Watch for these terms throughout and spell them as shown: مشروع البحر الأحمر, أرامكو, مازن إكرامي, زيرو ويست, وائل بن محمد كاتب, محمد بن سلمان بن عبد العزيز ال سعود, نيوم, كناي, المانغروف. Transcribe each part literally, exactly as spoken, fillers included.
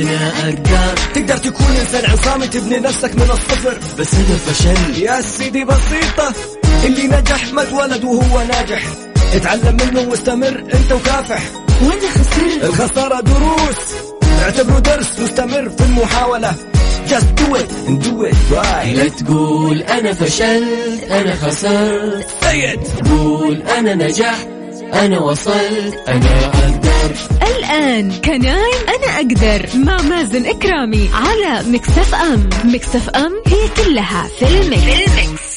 أنا أقدر. تقدر تكون إنسان عصامي تبني نفسك من الصفر، بس أنا فشل يا سيدي بسيطة. اللي نجح ما اتولد وهو ناجح، اتعلم منه واستمر أنت وكافح. وأنا خسرت، الخسارة دروس، اعتبره درس، مستمر في المحاولة. Just do it and do it right. لا تقول أنا فشلت أنا خسرت، قول أنا نجحت أنا وصلت أنا أقدر. الآن كناي أنا أقدر مع مازن إكرامي على مكسف أم. مكسف أم هي كلها في المكس.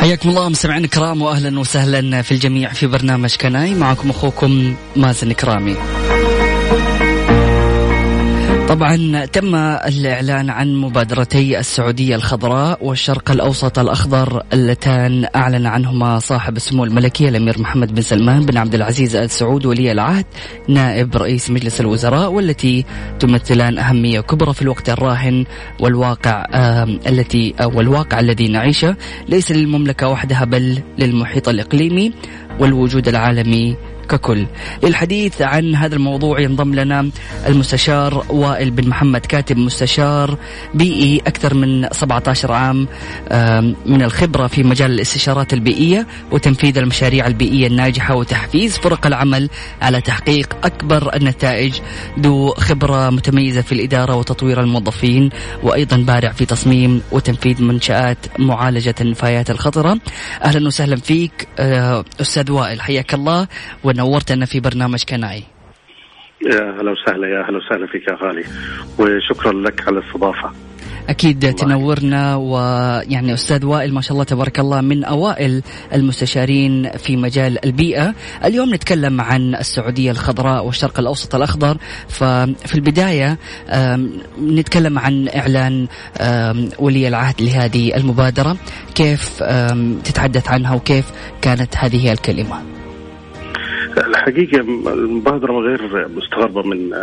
حياكم الله مستمعين الكرام واهلا وسهلا في الجميع في برنامج كناي، معكم اخوكم مازن إكرامي. طبعا تم الإعلان عن مبادرتي السعودية الخضراء والشرق الأوسط الأخضر اللتان أعلن عنهما صاحب السمو الملكي الأمير محمد بن سلمان بن عبد العزيز ال سعود ولي العهد نائب رئيس مجلس الوزراء، والتي تمثلان أهمية كبرى في الوقت الراهن والواقع التي والواقع الذي نعيشه، ليس للمملكة وحدها بل للمحيط الإقليمي والوجود العالمي ككل. للحديث عن هذا الموضوع ينضم لنا المستشار وائل بن محمد كاتب، مستشار بيئي أكثر من سبعة عشر عام من الخبرة في مجال الاستشارات البيئية وتنفيذ المشاريع البيئية الناجحة وتحفيز فرق العمل على تحقيق أكبر النتائج، ذو خبرة متميزة في الإدارة وتطوير الموظفين، وأيضا بارع في تصميم وتنفيذ منشآت معالجة النفايات الخطرة. أهلا وسهلا فيك أستاذ وائل، حياك الله نورتنا في برنامج كناي. يا هلا وسهلا يا هلا وسهلا فيك يا غالي، وشكرا لك على الاستضافة. أكيد تنورنا. ويعني أستاذ وائل ما شاء الله تبارك الله من أوائل المستشارين في مجال البيئة. اليوم نتكلم عن السعودية الخضراء والشرق الأوسط الأخضر، ففي البداية نتكلم عن إعلان ولي العهد لهذه المبادرة، كيف تتحدث عنها وكيف كانت هذه الكلمة؟ الحقيقة المبادرة غير مستغربة من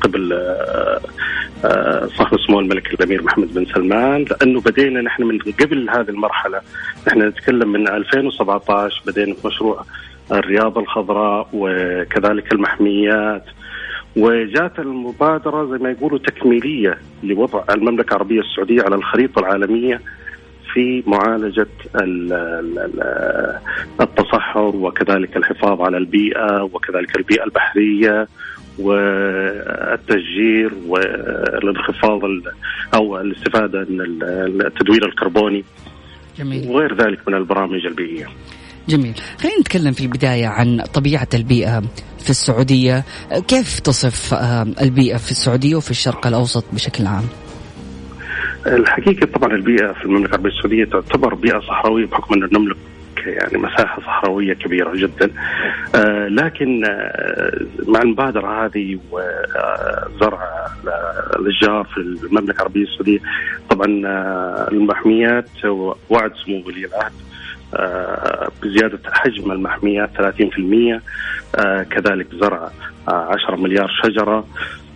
قبل صاحب السمو الملكي الأمير محمد بن سلمان، لأنه بدينا نحن من قبل هذه المرحلة. نحن نتكلم من ألفين وسبعة عشر بدينا في مشروع الرياض الخضراء وكذلك المحميات، وجات المبادرة زي ما يقولوا تكميلية لوضع المملكة العربية السعودية على الخريطة العالمية في معالجة التصحر وكذلك الحفاظ على البيئة وكذلك البيئة البحرية والتشجير والانخفاض أو الاستفادة من التدوير الكربوني. جميل. وغير ذلك من البرامج البيئية. جميل. خلينا نتكلم في البداية عن طبيعة البيئة في السعودية، كيف تصف البيئة في السعودية وفي الشرق الأوسط بشكل عام؟ الحقيقة طبعا البيئة في المملكة العربية السعودية تعتبر بيئة صحراوية بحكم أن نملك يعني مساحة صحراوية كبيرة جدا، آه لكن آه مع المبادرة هذه وزرع الأشجار في المملكة العربية السعودية، طبعا آه المحميات، وعد سمو ولي العهد آه بزيادة حجم المحميات ثلاثين بالمئة، آه كذلك زرع آه عشرة مليار شجرة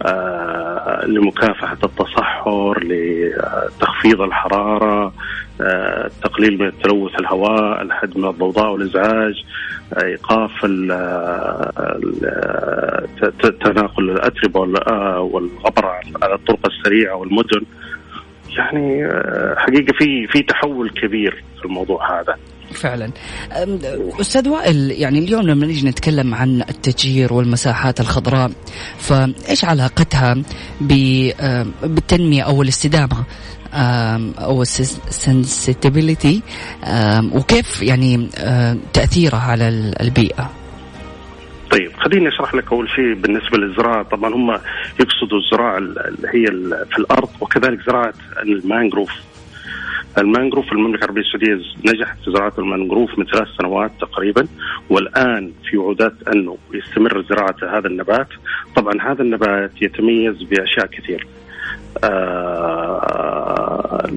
آه لمكافحة التصحر، لتخفيض الحرارة، آه تقليل من التلوث الهواء، الحد من الضوضاء والإزعاج، إيقاف تناقل الأتربة والغبرة على الطرق السريعة والمدن. يعني آه حقيقة في في تحول كبير في الموضوع هذا فعلا. أستاذ وائل، يعني اليوم لما نيجي نتكلم عن التشجير والمساحات الخضراء، فإيش علاقتها بالتنمية أو الاستدامة أو السنسيتيبيليتي، وكيف يعني تأثيرها على البيئة؟ طيب خليني أشرح لك. أول شيء بالنسبة للزراعة، طبعا هم يقصدوا الزراعة اللي هي في الأرض، وكذلك زراعة المانغروف. المانغروف في المملكة العربية السعودية نجحت في زراعة المانغروف من ثلاث سنوات تقريبا، والآن في وعودات أنه يستمر زراعة هذا النبات. طبعا هذا النبات يتميز بأشياء كثير، آه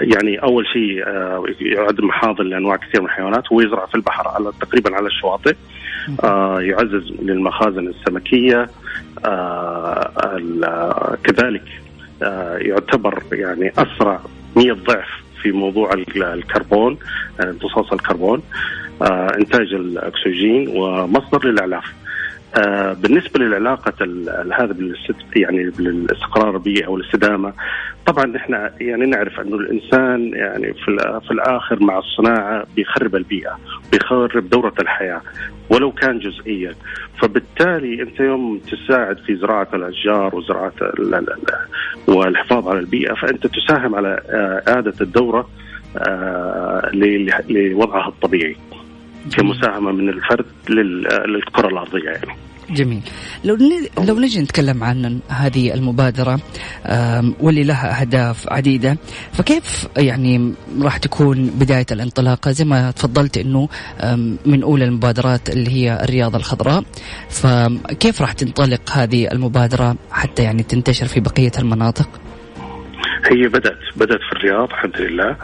يعني أول شيء آه يعد محاضن لأنواع كثير من الحيوانات، ويزرع في البحر على تقريبا على الشواطئ، آه يعزز للمخازن السمكية، آه كذلك آه يعتبر يعني أسرع مية ضعف في موضوع الكربون، امتصاص الكربون. إنتاج الأكسجين ومصدر للإعلاف. بالنسبة للعلاقة هذا يعني بالاستقرار البيئي أو الاستدامة، طبعا نحن يعني نعرف أنه الإنسان يعني في في الآخر مع الصناعة بيخرب البيئة، بيخرب دورة الحياة ولو كان جزئيا. فبالتالي أنت يوم تساعد في زراعة الأشجار وزراعة والحفاظ على البيئة، فأنت تساهم على إعادة الدورة لوضعها الطبيعي كمساهمة من الفرد للكرة الأرضية يعني. جميل. لو لو نجي نتكلم عن هذه المبادرة واللي لها أهداف عديدة، فكيف يعني راح تكون بداية الانطلاقة؟ زي ما تفضلت إنه من أولى المبادرات اللي هي الرياضة الخضراء، فكيف راح تنطلق هذه المبادرة حتى يعني تنتشر في بقية المناطق؟ هي بدأت بدأت في الرياض الحمد لله،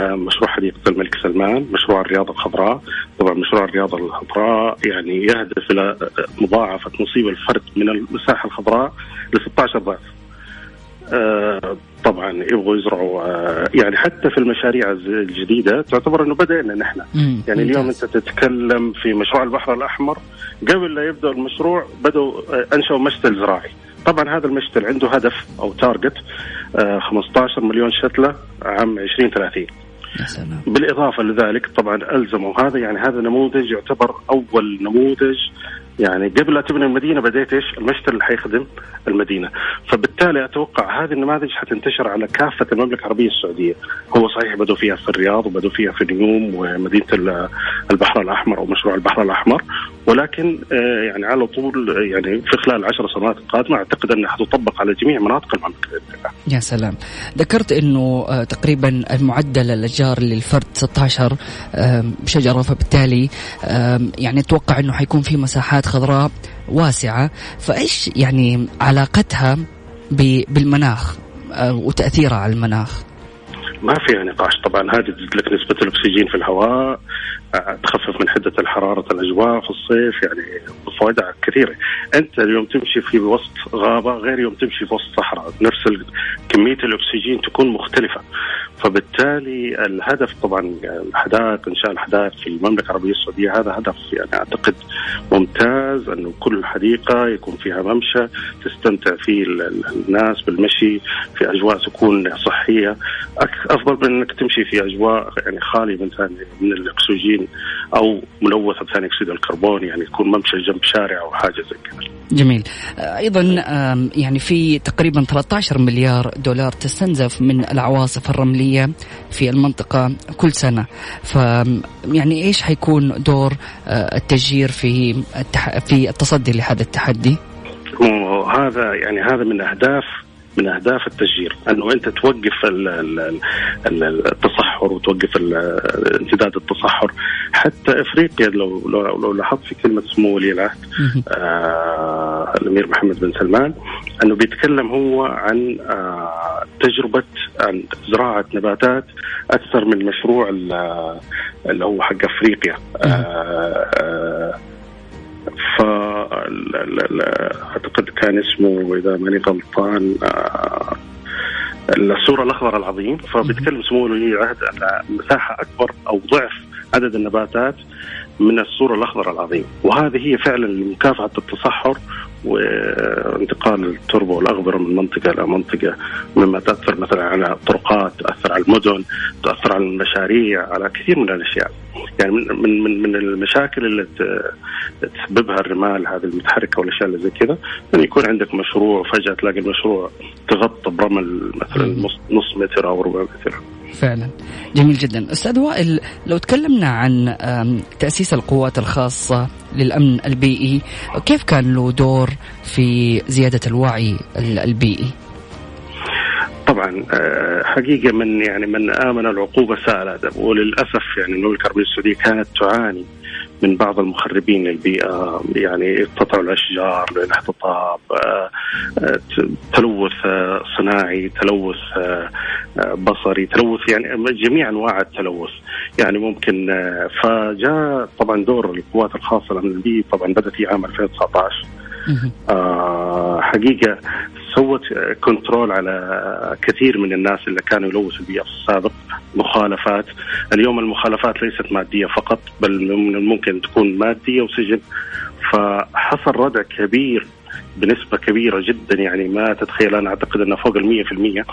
مشروع حديقة الملك سلمان، مشروع الرياض الخضراء. طبعا مشروع الرياض الخضراء يعني يهدف إلى مضاعفة نصيب الفرد من المساحة الخضراء ل ستة عشر ضعف. طبعا يبغوا يزرعوا يعني حتى في المشاريع الجديدة تعتبر أنه بدأنا نحن يعني اليوم. أنت تتكلم في مشروع البحر الأحمر، قبل لا يبدأ المشروع بدأوا أنشأوا مشتل زراعي. طبعا هذا المشتل عنده هدف أو تارجت خمسة عشر مليون شتلة عام عشرين ثلاثين. بالإضافة لذلك طبعا ألزموا هذا يعني هذا نموذج يعتبر أول نموذج، يعني قبل لا تبني المدينة بديت إيش المشتل اللي حيخدم المدينة. فبالتالي أتوقع هذه النماذج حتنتشر على كافة المملكة العربية السعودية. هو صحيح بدوا فيها في الرياض وبدوا فيها في نيوم ومدينة البحر الأحمر أو مشروع البحر الأحمر، ولكن يعني على طول يعني في خلال عشر سنوات القادمة أعتقد أنها حتطبق على جميع مناطق المملكة. يا سلام. ذكرت إنه تقريبا المعدل الأشجار للفرد ستة عشر شجرة، فبالتالي يعني أتوقع إنه حيكون في مساحات خضراء واسعة، فإيش يعني علاقتها بالمناخ وتأثيرها على المناخ؟ ما فيها نقاش طبعا، هذه تزيد لك نسبة الأكسجين في الهواء، تخفف من حدة الحرارة الأجواء في الصيف، يعني فوائدها كثيرة. أنت اليوم تمشي في وسط غابة غير يوم تمشي في وسط صحراء، نفس كمية الأكسجين تكون مختلفة. فبالتالي الهدف طبعا الحدائق، إنشاء الحدائق في المملكة العربية السعودية هذا هدف يعني أعتقد ممتاز، أنه كل حديقة يكون فيها ممشى تستمتع فيه الناس بالمشي في أجواء تكون صحية، أفضل من أنك تمشي في أجواء يعني خالية من من الأكسجين أو ملوثة بثاني أكسيد الكربون، يعني يكون ممشى جنب شارع أو حاجة زي كذا. جميل. أيضا يعني في تقريبا ثلاثة عشر مليار دولار تستنزف من العواصف الرملية في المنطقة كل سنة، فيعني إيش حيكون دور التشجير في في التصدي لهذا التحدي؟ هذا يعني هذا من أهداف من أهداف التشجير، أنه أنت توقف التصحر وتوقف امتداد التصحر. حتى إفريقيا لو لو, لو لاحظت في كلمة سمو ولي العهد آه الأمير محمد بن سلمان، أنه بيتكلم هو عن آه تجربة عن زراعة نباتات أكثر من مشروع اللي هو حق إفريقيا. آه آه ف لا لا لا أعتقد كان اسمه إذا ماني غلطان السورة الأخضر العظيم. فبيتكلم سمو ولي العهد على مساحة أكبر أو ضعف عدد النباتات من السورة الأخضر العظيم، وهذه هي فعلا مكافحة التصحر وانتقال التربة والأغبرة من منطقة إلى منطقة، مما تأثر مثلا على الطرقات، تأثر على المدن، تأثر على المشاريع، على كثير من الأشياء. يعني من من من المشاكل اللي تسببها الرمال هذه المتحركة والأشياء اللي زي كذا، يعني يكون عندك مشروع فجأة تلاقي المشروع تغطى برمل مثلا نص متر أو ربع متر. فعلا. جميل جدا. أستاذ وائل، لو تكلمنا عن تأسيس القوات الخاصة للأمن البيئي، كيف كان له دور في زيادة الوعي البيئي؟ طبعا حقيقة من يعني من آمن العقوبة سأل أدب، وللأسف يعني المملكة العربية السعودية كانت تعاني من بعض المخربين للبيئة، يعني اقتطعوا الأشجار للاحتطاب، تلوث صناعي، تلوث بصري، تلوث يعني جميع أنواع التلوث يعني ممكن. فجاء طبعا دور القوات الخاصة للأمن البيئي، طبعا بدأت في عام ألفين وتسعة عشر. حقيقة سوت كنترول على كثير من الناس اللي كانوا يلوثوا البيئة في السابق. مخالفات اليوم، المخالفات ليست مادية فقط، بل من الممكن تكون مادية وسجن. فحصل ردع كبير بنسبة كبيرة جدا، يعني ما تتخيل. أنا أعتقد أنه فوق المية في المية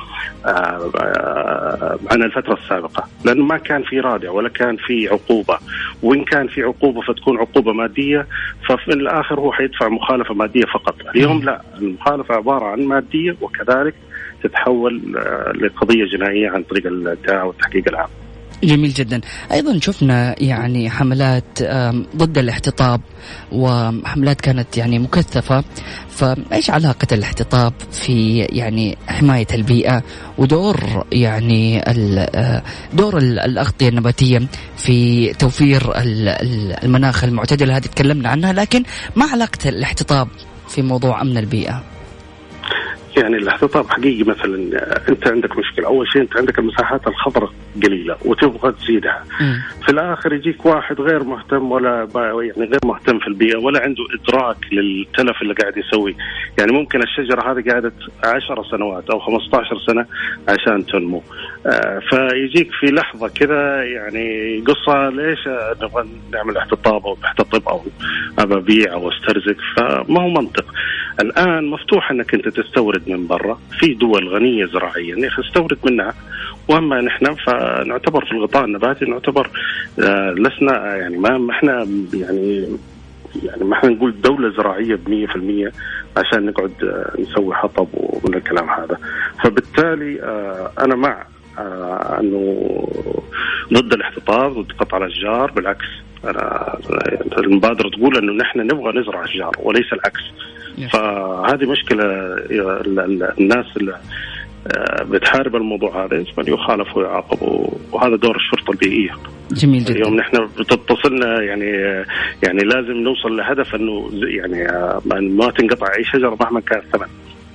عن الفترة السابقة، لأنه ما كان في رادع ولا كان في عقوبة، وإن كان في عقوبة فتكون عقوبة مادية، ففي الآخر هو حيدفع مخالفة مادية فقط. اليوم لا، المخالفة عبارة عن مادية وكذلك تتحول لقضية جنائية عن طريق الدعاء والتحقيق العام. جميل جدا. أيضا شفنا يعني حملات ضد الاحتطاب، وحملات كانت يعني مكثفة، فإيش علاقة الاحتطاب في يعني حماية البيئة ودور يعني دور الأغطية النباتية في توفير المناخ المعتدلة؟ هذه تكلمنا عنها، لكن ما علاقة الاحتطاب في موضوع أمن البيئة؟ يعني الاحتطاب حقيقي، مثلا انت عندك مشكله، اول شيء انت عندك المساحات الخضراء قليله وتبغى تزيدها، م. في الاخر يجيك واحد غير مهتم، ولا يعني غير مهتم في البيئه، ولا عنده ادراك للتلف اللي قاعد يسويه. يعني ممكن الشجره هذه قعدت عشر سنوات او خمسة عشر سنه عشان تنمو، آه فيجيك في لحظه كذا يعني قصه، ليش نبغى نعمل احتطاب او احتطب او ابيع او استرزق؟ فما هو منطق. الان مفتوح انك انت تستورد من برا، في دول غنية زراعيا يعني نستورد منها، وأما نحن فنعتبر في الغطاء النباتي نعتبر لسنا يعني ما إحنا يعني يعني ما إحنا نقول دولة زراعية بمية في المية عشان نقعد نسوي حطب ومن الكلام هذا. فبالتالي أنا مع أنه ضد الاحتطاب، ضد قطع الأشجار، بالعكس أنا المبادرة تقول أنه نحن نبغى نزرع أشجار وليس العكس. فهذه مشكلة، الناس اللي بتحارب الموضوع هذا يجب أن يخالف ويعاقب، وهذا دور الشرطة البيئية. جميل جدا. اليوم نحن بتتصلنا يعني يعني لازم نوصل لهدف أنه يعني ما تنقطع أي شجرة مهما كان الثمن.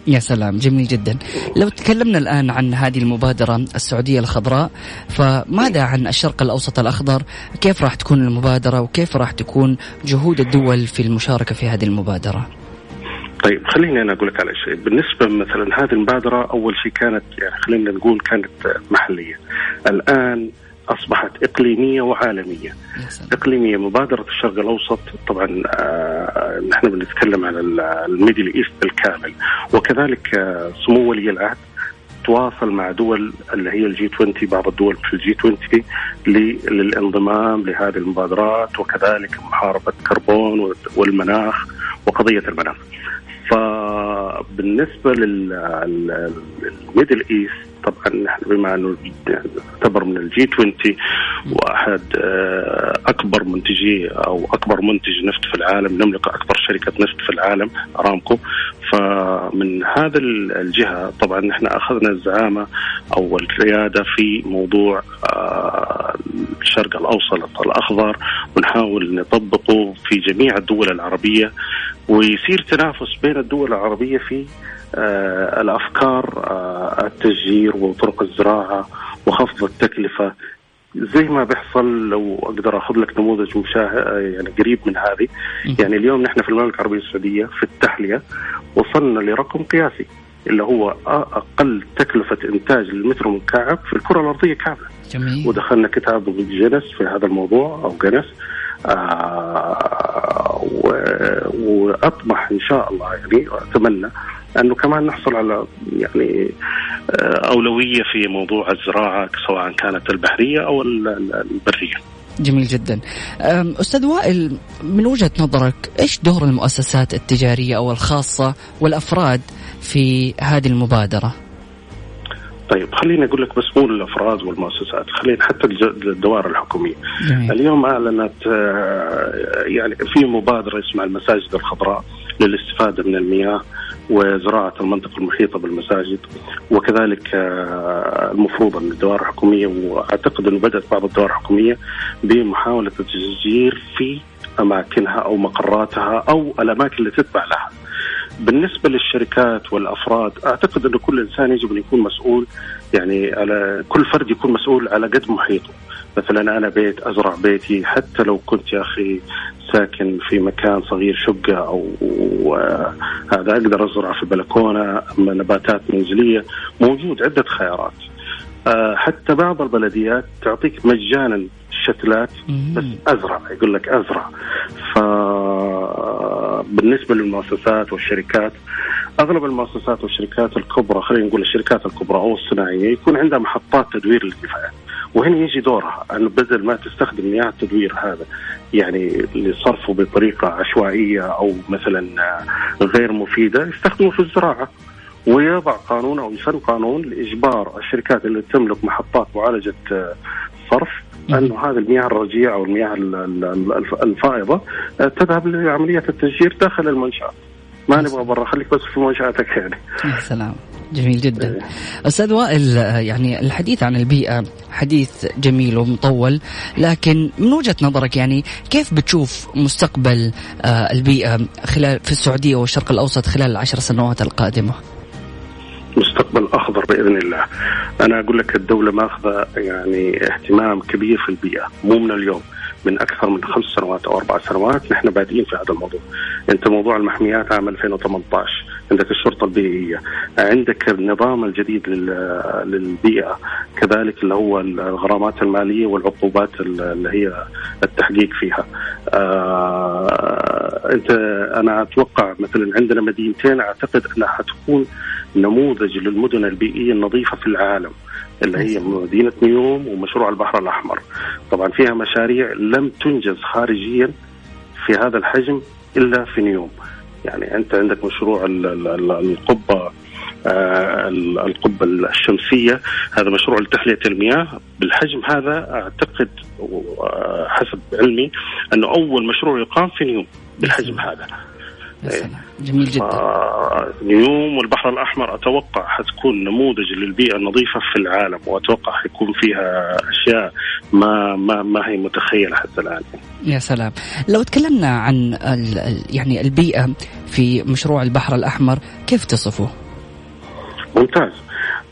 يا سلام، جميل جدا. لو تكلمنا الآن عن هذه المبادرة السعودية الخضراء، فماذا عن الشرق الأوسط الأخضر؟ كيف راح تكون المبادرة وكيف راح تكون جهود الدول في المشاركة في هذه المبادرة؟ طيب خليني أنا أقولك على شيء. بالنسبة مثلا هذه المبادرة، أول شيء كانت يعني خلينا نقول كانت محلية، الآن أصبحت إقليمية وعالمية. إقليمية مبادرة الشرق الأوسط، طبعا نحن آه بنتكلم على الميدل إيست بالكامل، وكذلك آه سمو ولي العهد تواصل مع دول اللي هي الجي عشرين، بعض الدول في الجي عشرين للانضمام لهذه المبادرات، وكذلك محاربة الكربون والمناخ وقضية المناخ. فبالنسبة للميدل إيست، طبعا نحن بما أنه نعتبر من الجي عشرين وأحد أكبر منتجي أو أكبر منتج نفط في العالم، نملك أكبر شركة نفط في العالم أرامكو، فمن هذا الجهة طبعا نحن أخذنا الزعامة أو القيادة في موضوع الشرق الأوسط الأخضر، ونحاول نطبقه في جميع الدول العربية، ويصير تنافس بين الدول العربية في آه الأفكار، آه التشجير وطرق الزراعة وخفض التكلفة، زي ما بيحصل. لو أقدر أخذ لك نموذج مشاه يعني قريب من هذه، يعني اليوم نحن في المملكة العربية السعودية في التحلية وصلنا لرقم قياسي اللي هو أقل تكلفة إنتاج للمتر مكعب في الكرة الأرضية كاملة. جميل. ودخلنا كتاب جنس في هذا الموضوع أو جنس، آه وأطمح إن شاء الله يعني وأتمنى أنه كمان نحصل على يعني أولوية في موضوع الزراعة سواء كانت البحرية أو البرية. جميل جدا. أستاذ وائل، من وجهة نظرك إيش دور المؤسسات التجارية أو الخاصة والأفراد في هذه المبادرة؟ طيب خليني أقول لك بس مو الأفراد والمؤسسات، خلينا حتى الدوائر الحكومية. جميل. اليوم أعلنت يعني في مبادرة اسمها المساجد الخضراء للاستفادة من المياه وزراعة المنطقة المحيطة بالمساجد، وكذلك المفروض أن الدوائر الحكومية، وأعتقد أنه بدأت بعض الدوائر الحكومية بمحاولة التشجير في أماكنها أو مقراتها أو الأماكن اللي تتبع لها. بالنسبة للشركات والأفراد، أعتقد أن كل إنسان يجب أن يكون مسؤول، يعني على كل فرد يكون مسؤول على قد محيطه. مثلا أنا بيت أزرع بيتي، حتى لو كنت يا أخي ساكن في مكان صغير شقة أو هذا أقدر أزرع في بلكونة نباتات منزلية، موجود عدة خيارات. حتى بعض البلديات تعطيك مجانا شتلات بس أزرع، يقول لك أزرع. فبالنسبة للمؤسسات والشركات، أغلب المؤسسات والشركات الكبرى، خلينا نقول الشركات الكبرى أو الصناعية، يكون عندها محطات تدوير للكفاءات، وهنا يجي دورها أن بدل ما تستخدم مياه التدوير هذا يعني لصرفه بطريقة عشوائية أو مثلا غير مفيدة، يستخدمه في الزراعة. ويضع قانون أو يسن قانون لإجبار الشركات اللي تملك محطات معالجة صرف أنه هذه المياه الرجية أو المياه الفائضة تذهب لعملية التشجير داخل المنشآت، ما نبغى برا، خليك بس في منشآتك يعني. سلام، جميل جدا. أستاذ وائل، يعني الحديث عن البيئة حديث جميل ومطول، لكن من وجهة نظرك يعني كيف بتشوف مستقبل البيئة خلال في السعودية والشرق الأوسط خلال العشر سنوات القادمة؟ مستقبل أخضر بإذن الله. أنا أقول لك الدولة ماخذة يعني اهتمام كبير في البيئة، مو من اليوم، من أكثر من خمس سنوات أو أربع سنوات نحن بادئين في هذا الموضوع. أنت موضوع المحميات عام ألفين وثمانية عشر، عندك الشرطة البيئية، عندك النظام الجديد للبيئة، كذلك اللي هو الغرامات المالية والعقوبات اللي هي التحقيق فيها. أنت أنا أتوقع مثلا عندنا مدينتين أعتقد أنها حتكون نموذج للمدن البيئية النظيفة في العالم، اللي هي مدينة نيوم ومشروع البحر الأحمر. طبعا فيها مشاريع لم تنجز خارجيا في هذا الحجم إلا في نيوم. يعني أنت عندك مشروع القبة القبة الشمسية، هذا مشروع لتحلية المياه بالحجم هذا، أعتقد حسب علمي أنه أول مشروع يقام في نيوم بالحجم هذا. جميل جدا. نيوم والبحر الأحمر أتوقع حتكون نموذج للبيئة النظيفة في العالم، وأتوقع حيكون فيها أشياء ما ما ما هي متخيلة حتى الآن. يا سلام. لو تكلمنا عن ال يعني البيئة في مشروع البحر الأحمر، كيف تصفه؟ ممتاز.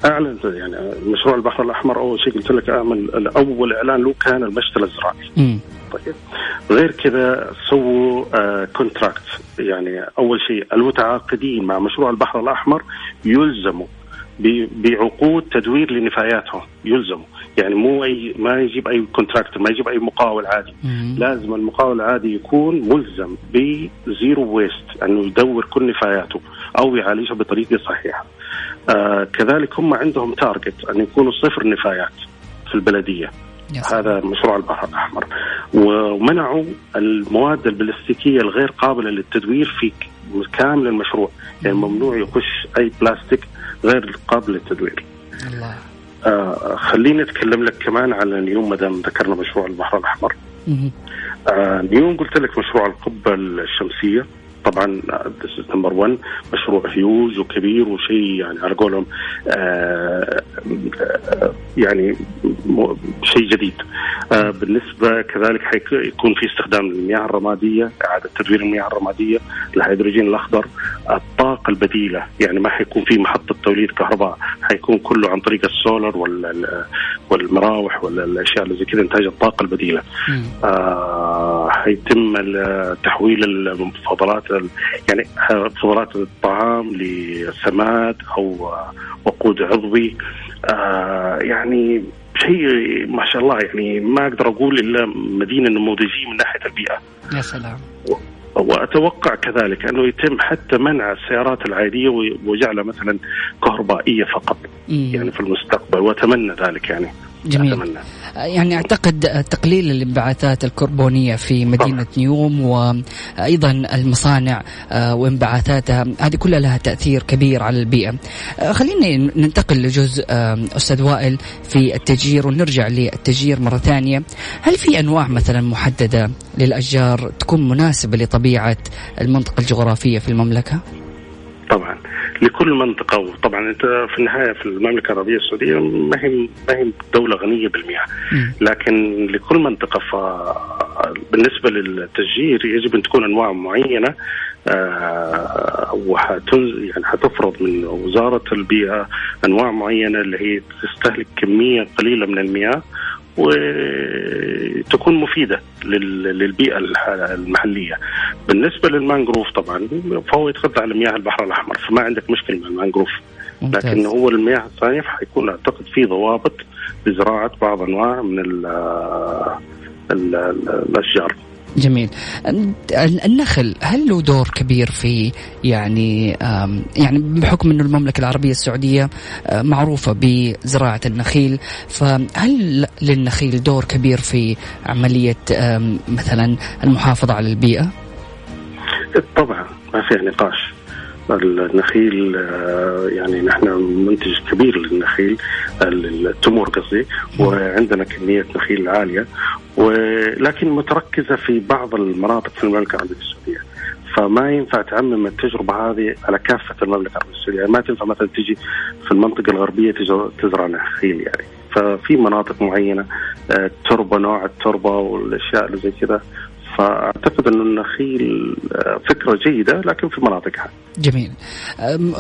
أعلن يعني مشروع البحر الأحمر أول شيء قلت لك أعمل أول إعلان له كان المشتل الزراعي. م. طيب غير كذا سووا آه كونتراكت، يعني أول شيء المتعاقدين مع مشروع البحر الأحمر يلزموا بعقود تدوير لنفاياتهم، يلزموا يعني مو أي ما يجيب أي كونتراكت، ما يجيب أي مقاول عادي. م- لازم المقاول العادي يكون ملزم بزيرو ويست، أنه يدور كل نفاياته أو يعالجها بطريقة صحيحة. آه كذلك هم عندهم تارجت أن يكونوا صفر نفايات في البلدية. هذا مشروع البحر الأحمر. ومنعوا المواد البلاستيكية الغير قابلة للتدوير في كامل المشروع، يعني ممنوع يخش أي بلاستيك غير قابل للتدوير. الله. آه خليني أتكلم لك كمان على نيوم مدام ذكرنا مشروع البحر الأحمر. آه نيوم قلت لك مشروع القبة الشمسية، طبعا نمبر واحد مشروع هيوج وكبير وشيء يعني على قولهم آه يعني شيء جديد. آه بالنسبة كذلك حيكون في استخدام المياه الرمادية، إعادة تدوير المياه الرمادية، الهيدروجين الأخضر، الطاقة البديلة، يعني ما حيكون في محطة توليد كهرباء، حيكون كله عن طريق السولر والمراوح والأشياء اللي زي كده، إنتاج الطاقة البديلة. آه حيتم تحويل المفضلات يعني فضلات الطعام لسماد أو وقود عضوي. آه يعني شيء ما شاء الله، يعني ما أقدر أقول إلا مدينة نموذجية من ناحية البيئة. يا سلام. وأتوقع كذلك أنه يتم حتى منع السيارات العادية وجعلها مثلا كهربائية فقط مم. يعني في المستقبل، وأتمنى ذلك يعني. جميل. أتمنى. يعني أعتقد تقليل الانبعاثات الكربونية في مدينة نيوم وأيضا المصانع وانبعاثاتها، هذه كلها لها تأثير كبير على البيئة. خلينا ننتقل لجزء أستاذ وائل في التشجير، ونرجع للتشجير مرة ثانية. هل في أنواع مثلا محددة للأشجار تكون مناسبة لطبيعة المنطقة الجغرافية في المملكة؟ طبعا لكل منطقة، وطبعا أنت في النهاية في المملكة العربية السعودية ما هي ما هي دولة غنية بالمياه، لكن لكل منطقة. فبالنسبة للتشجير يجب أن تكون أنواع معينة، وحتنز يعني حتفرض من وزارة البيئة أنواع معينة اللي هي تستهلك كمية قليلة من المياه وتكون مفيدة للبيئة المحلية. بالنسبة للمانغروف طبعا فهو يتغذى على مياه البحر الأحمر، فما عندك مشكلة مع المانغروف. لكن هو المياه الثانية حيكون أعتقد في ضوابط لزراعة بعض أنواع من ال ال الأشجار. جميل. النخل هل له دور كبير في يعني يعني بحكم انه المملكة العربية السعودية معروفة بزراعة النخيل، فهل للنخيل دور كبير في عملية مثلا المحافظة على البيئة؟ طبعا ما فيها نقاش. النخيل يعني نحن منتج كبير للنخيل، التمور قصدي، وعندنا كمية نخيل عالية، ولكن متركزة في بعض المناطق في المملكة العربية السعودية. فما ينفع تعمم التجربة هذه على كافة المملكة العربية السعودية، يعني ما تنفع مثلا تجي في المنطقة الغربية تزرع نخيل يعني. ففي مناطق معينة التربة، نوع التربة والأشياء اللي زي كذا، فأعتقد أن النخيل فكرة جيدة لكن في مناطقها. جميل.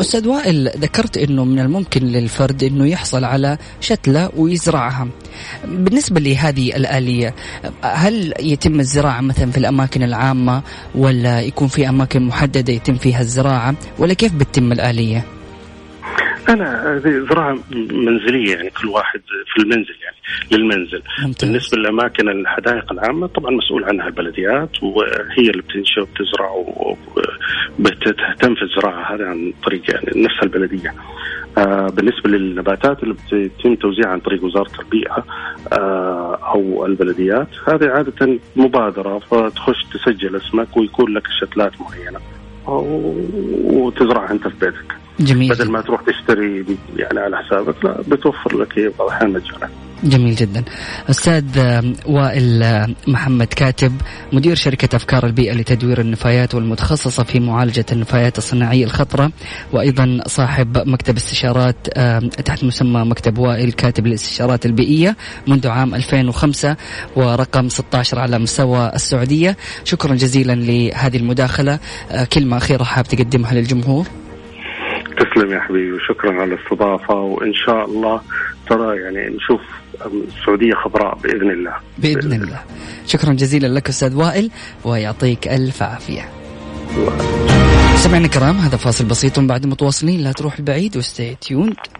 أستاذ وائل، ذكرت أنه من الممكن للفرد أنه يحصل على شتلة ويزرعها. بالنسبة لهذه الآلية، هل يتم الزراعة مثلا في الأماكن العامة ولا يكون في أماكن محددة يتم فيها الزراعة، ولا كيف بتتم الآلية؟ أنا زراعة منزلية يعني كل واحد في المنزل يعني للمنزل. ممتاز. بالنسبة للأماكن الحدائق العامة طبعا مسؤول عنها البلديات، وهي اللي بتنشأ وبتزرع وبتهتم في الزراعة هذا عن طريق يعني نفسها البلدية. آه بالنسبة للنباتات اللي بتتم توزيعها عن طريق وزارة البيئة آه أو البلديات، هذه عادة مبادرة، فتخش تسجل اسمك ويكون لك شتلات معينة وتزرعها أنت في بيتك. جميل. بدل ما تروح تشتري يعني على حسابك، لا بتوفر لك بعض الأحيان مجانا. جميل جدا. أستاذ وائل محمد كاتب، مدير شركة أفكار البيئة لتدوير النفايات والمتخصصة في معالجة النفايات الصناعية الخطرة، وأيضا صاحب مكتب استشارات تحت مسمى مكتب وائل كاتب للاستشارات البيئية منذ عام ألفين وخمسة ورقم ستة عشر على مستوى السعودية. شكرا جزيلا لهذه المداخلة. كلمة أخيرة حاب تقدمها للجمهور؟ تسلم يا حبيبي، وشكرا على الاستضافة، وإن شاء الله ترى يعني نشوف السعودية خبراء بإذن الله. بإذن, بإذن الله. الله. شكرا جزيلا لك أستاذ وائل، ويعطيك ألف عافية. سمعنا كرام، هذا فاصل بسيط بعد متواصلين، لا تروح البعيد، وستي تيوند.